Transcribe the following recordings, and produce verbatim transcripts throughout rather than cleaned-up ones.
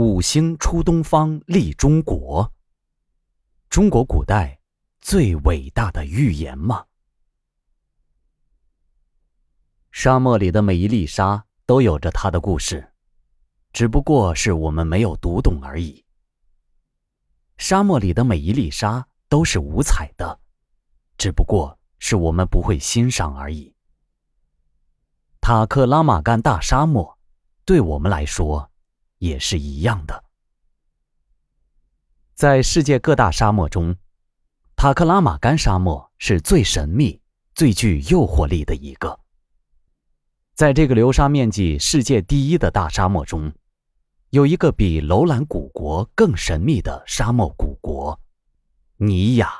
五星出东方利中国，中国古代最伟大的预言吗？沙漠里的每一粒沙都有着它的故事，只不过是我们没有读懂而已。沙漠里的每一粒沙都是五彩的，只不过是我们不会欣赏而已。塔克拉玛干大沙漠对我们来说也是一样的。在世界各大沙漠中，塔克拉玛干沙漠是最神秘、最具诱惑力的一个。在这个流沙面积世界第一的大沙漠中，有一个比楼兰古国更神秘的沙漠古国——尼雅。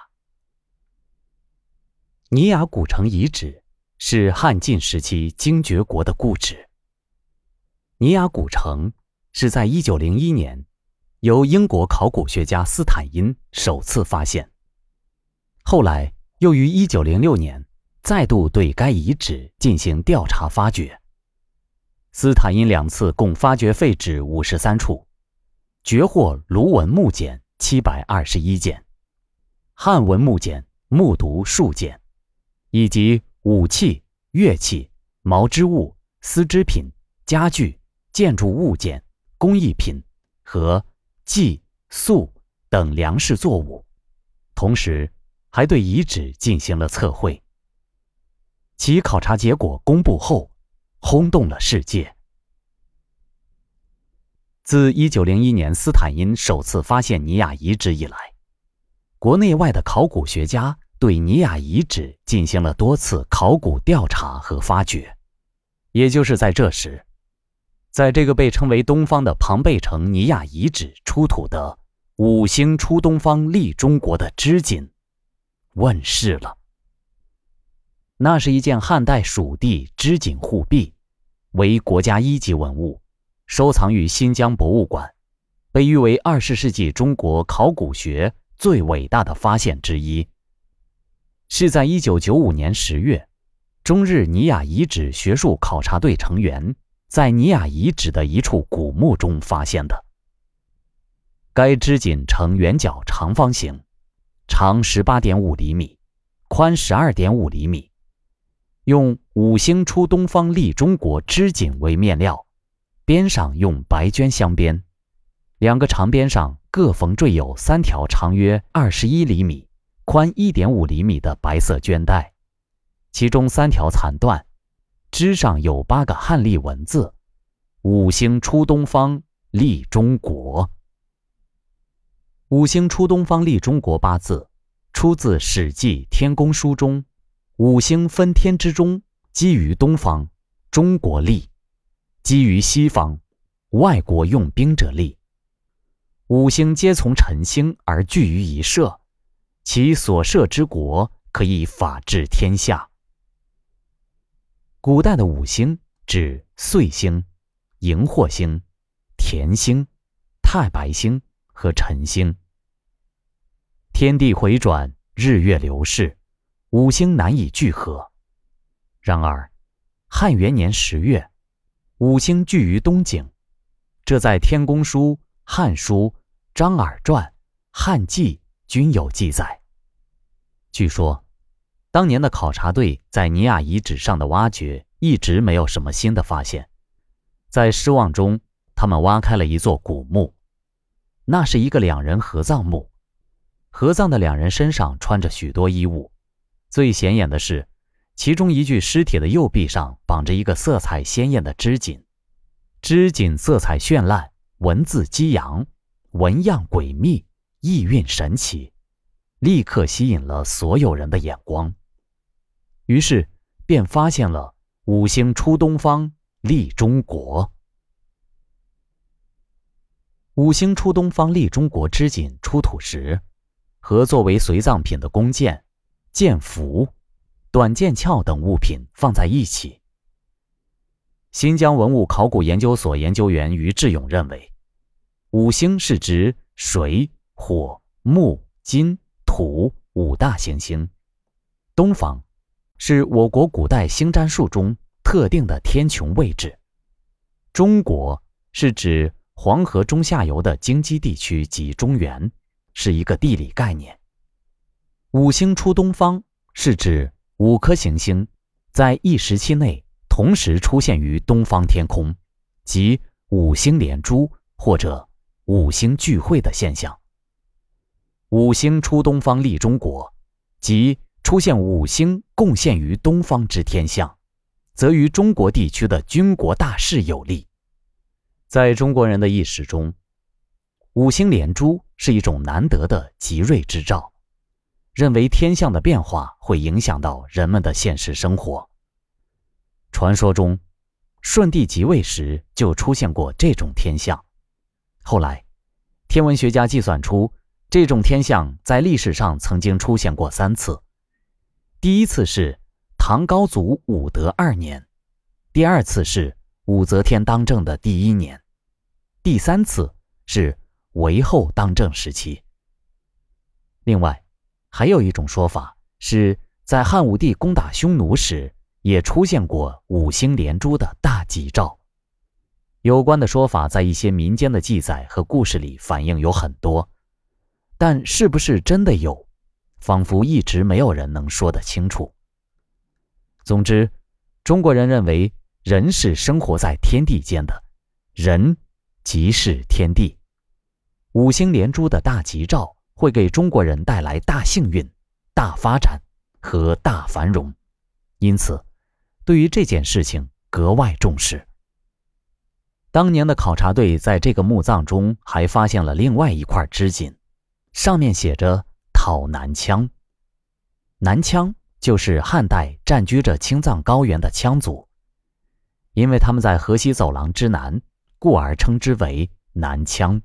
尼雅古城遗址是汉晋时期精绝国的故址。尼雅古城是在一九零一年由英国考古学家斯坦因首次发现，后来又于一九零六年再度对该遗址进行调查发掘。斯坦因两次共发掘废址五十三处，掘获卢文木简七百二十一件，汉文木简、木牍数件，以及武器、乐器、毛织物、丝织品、家具、建筑物件、工艺品和稷、粟等粮食作物，同时还对遗址进行了测绘。其考察结果公布后，轰动了世界。自一九零一年斯坦因首次发现尼雅遗址以来，国内外的考古学家对尼雅遗址进行了多次考古调查和发掘。也就是在这时，在这个被称为东方的庞贝城尼雅遗址出土的五星出东方利中国的织锦问世了。那是一件汉代蜀地织锦护臂，为国家一级文物，收藏于新疆博物馆，被誉为二十世纪中国考古学最伟大的发现之一。是在一九九五年十月，中日尼雅遗址学术考察队成员在尼雅遗址的一处古墓中发现的。该织锦呈圆角长方形，长 十八点五厘米，宽 十二点五厘米，用五星出东方利中国织锦为面料，边上用白绢镶边，两个长边上各缝缀有三条长约二十一厘米、宽 一点五厘米的白色绢带，其中三条残断，织上有八个汉隶文字：五星出东方利中国。五星出东方利中国八字出自《史记·天工书》中五星分天之中，基于东方，中国利；基于西方，外国用兵者利。五星皆从辰星而聚于一社，其所设之国，可以法治天下。古代的五星指岁星、荧惑星、田星、太白星和辰星。天地回转，日月流逝，五星难以聚合。然而汉元年十月，五星聚于东京，这在《天工书》《汉书》《张耳传》《汉纪》均有记载。据说当年的考察队在尼雅遗址上的挖掘一直没有什么新的发现，在失望中他们挖开了一座古墓，那是一个两人合葬墓，合葬的两人身上穿着许多衣物，最显眼的是，其中一具尸体的右臂上绑着一个色彩鲜艳的织锦，织锦色彩绚烂，文字激扬，纹样诡秘，意蕴神奇，立刻吸引了所有人的眼光。于是便发现了五星出东方利中国。五星出东方利中国织锦出土时，和作为随葬品的弓箭、剑符、短剑鞘等物品放在一起。新疆文物考古研究所研究员于志勇认为，五星是指水、火、木、金、土五大行星。东方是我国古代星占术中特定的天穹位置。中国是指黄河中下游的京畿地区及中原是一个地理概念。五星出东方是指五颗行星在一时期内同时出现于东方天空，即五星连珠或者五星聚会的现象。五星出东方立中国，即出现五星共现于东方之天象，则于中国地区的军国大事有利。在中国人的意识中，五星连珠是一种难得的吉瑞之兆，认为天象的变化会影响到人们的现实生活。传说中，舜帝即位时就出现过这种天象，后来天文学家计算出这种天象在历史上曾经出现过三次，第一次是唐高祖武德二年，第二次是武则天当政的第一年，第三次是韦后当政时期。另外，还有一种说法是在汉武帝攻打匈奴时也出现过五星连珠的大吉兆。有关的说法在一些民间的记载和故事里反映有很多，但是不是真的有，仿佛一直没有人能说得清楚。总之，中国人认为人是生活在天地间的，人即是天地。五星连珠的大吉兆会给中国人带来大幸运、大发展和大繁荣，因此对于这件事情格外重视。当年的考察队在这个墓葬中还发现了另外一块织锦，上面写着讨南羌。南羌就是汉代占据着青藏高原的羌族，因为他们在河西走廊之南，故而称之为南羌。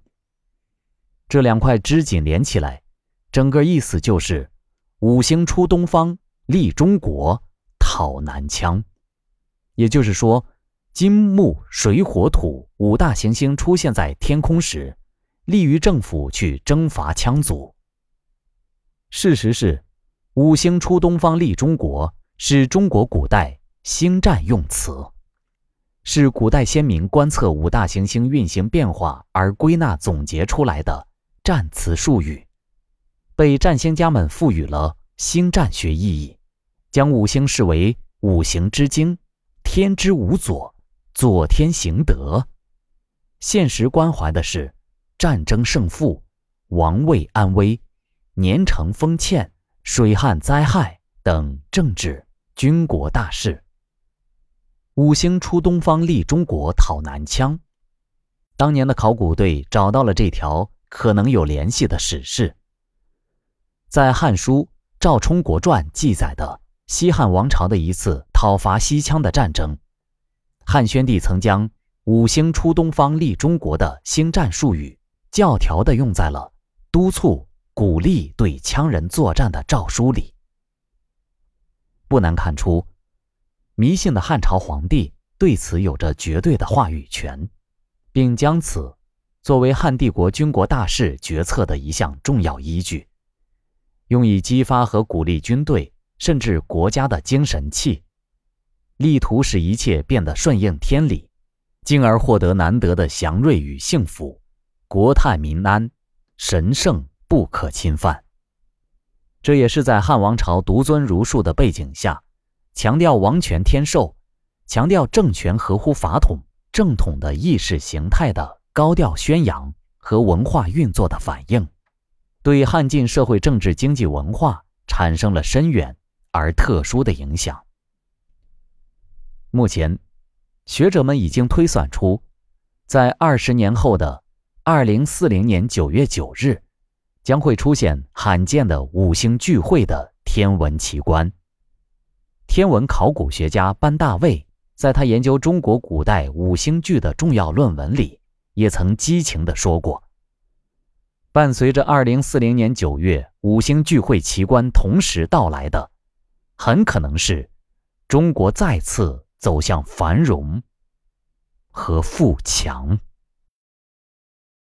这两块织锦连起来，整个意思就是五星出东方，立中国，讨南羌。也就是说，金木水火土五大行星出现在天空时，利于政府去征伐羌族。事实是，五星出东方立中国是中国古代星占用词，是古代先民观测五大行星运行变化而归纳总结出来的占词术语，被占星家们赋予了星占学意义，将五星视为五行之精，天之五左，左天行德。现实关怀的是战争胜负、王位安危、年成丰欠、水旱灾害等政治、军国大事。五星出东方立中国讨南羌，当年的考古队找到了这条可能有联系的史事，在《汉书·赵充国传》记载的西汉王朝的一次讨伐西羌的战争，汉宣帝曾将五星出东方立中国的星占术语教条地用在了督促鼓励对羌人作战的诏书里。不难看出，迷信的汉朝皇帝对此有着绝对的话语权，并将此作为汉帝国军国大事决策的一项重要依据，用以激发和鼓励军队甚至国家的精神气，力图使一切变得顺应天理，进而获得难得的祥瑞与幸福，国泰民安，神圣不可侵犯。这也是在汉王朝独尊儒术的背景下，强调王权天授，强调政权合乎法统正统的意识形态的高调宣扬和文化运作的反应，对汉晋社会政治经济文化产生了深远而特殊的影响。目前，学者们已经推算出，在二十年后的二零四零年九月九日将会出现罕见的五星聚会的天文奇观。天文考古学家班大卫在他研究中国古代五星聚的重要论文里也曾激情地说过，伴随着二零四零年九月五星聚会奇观同时到来的，很可能是中国再次走向繁荣和富强。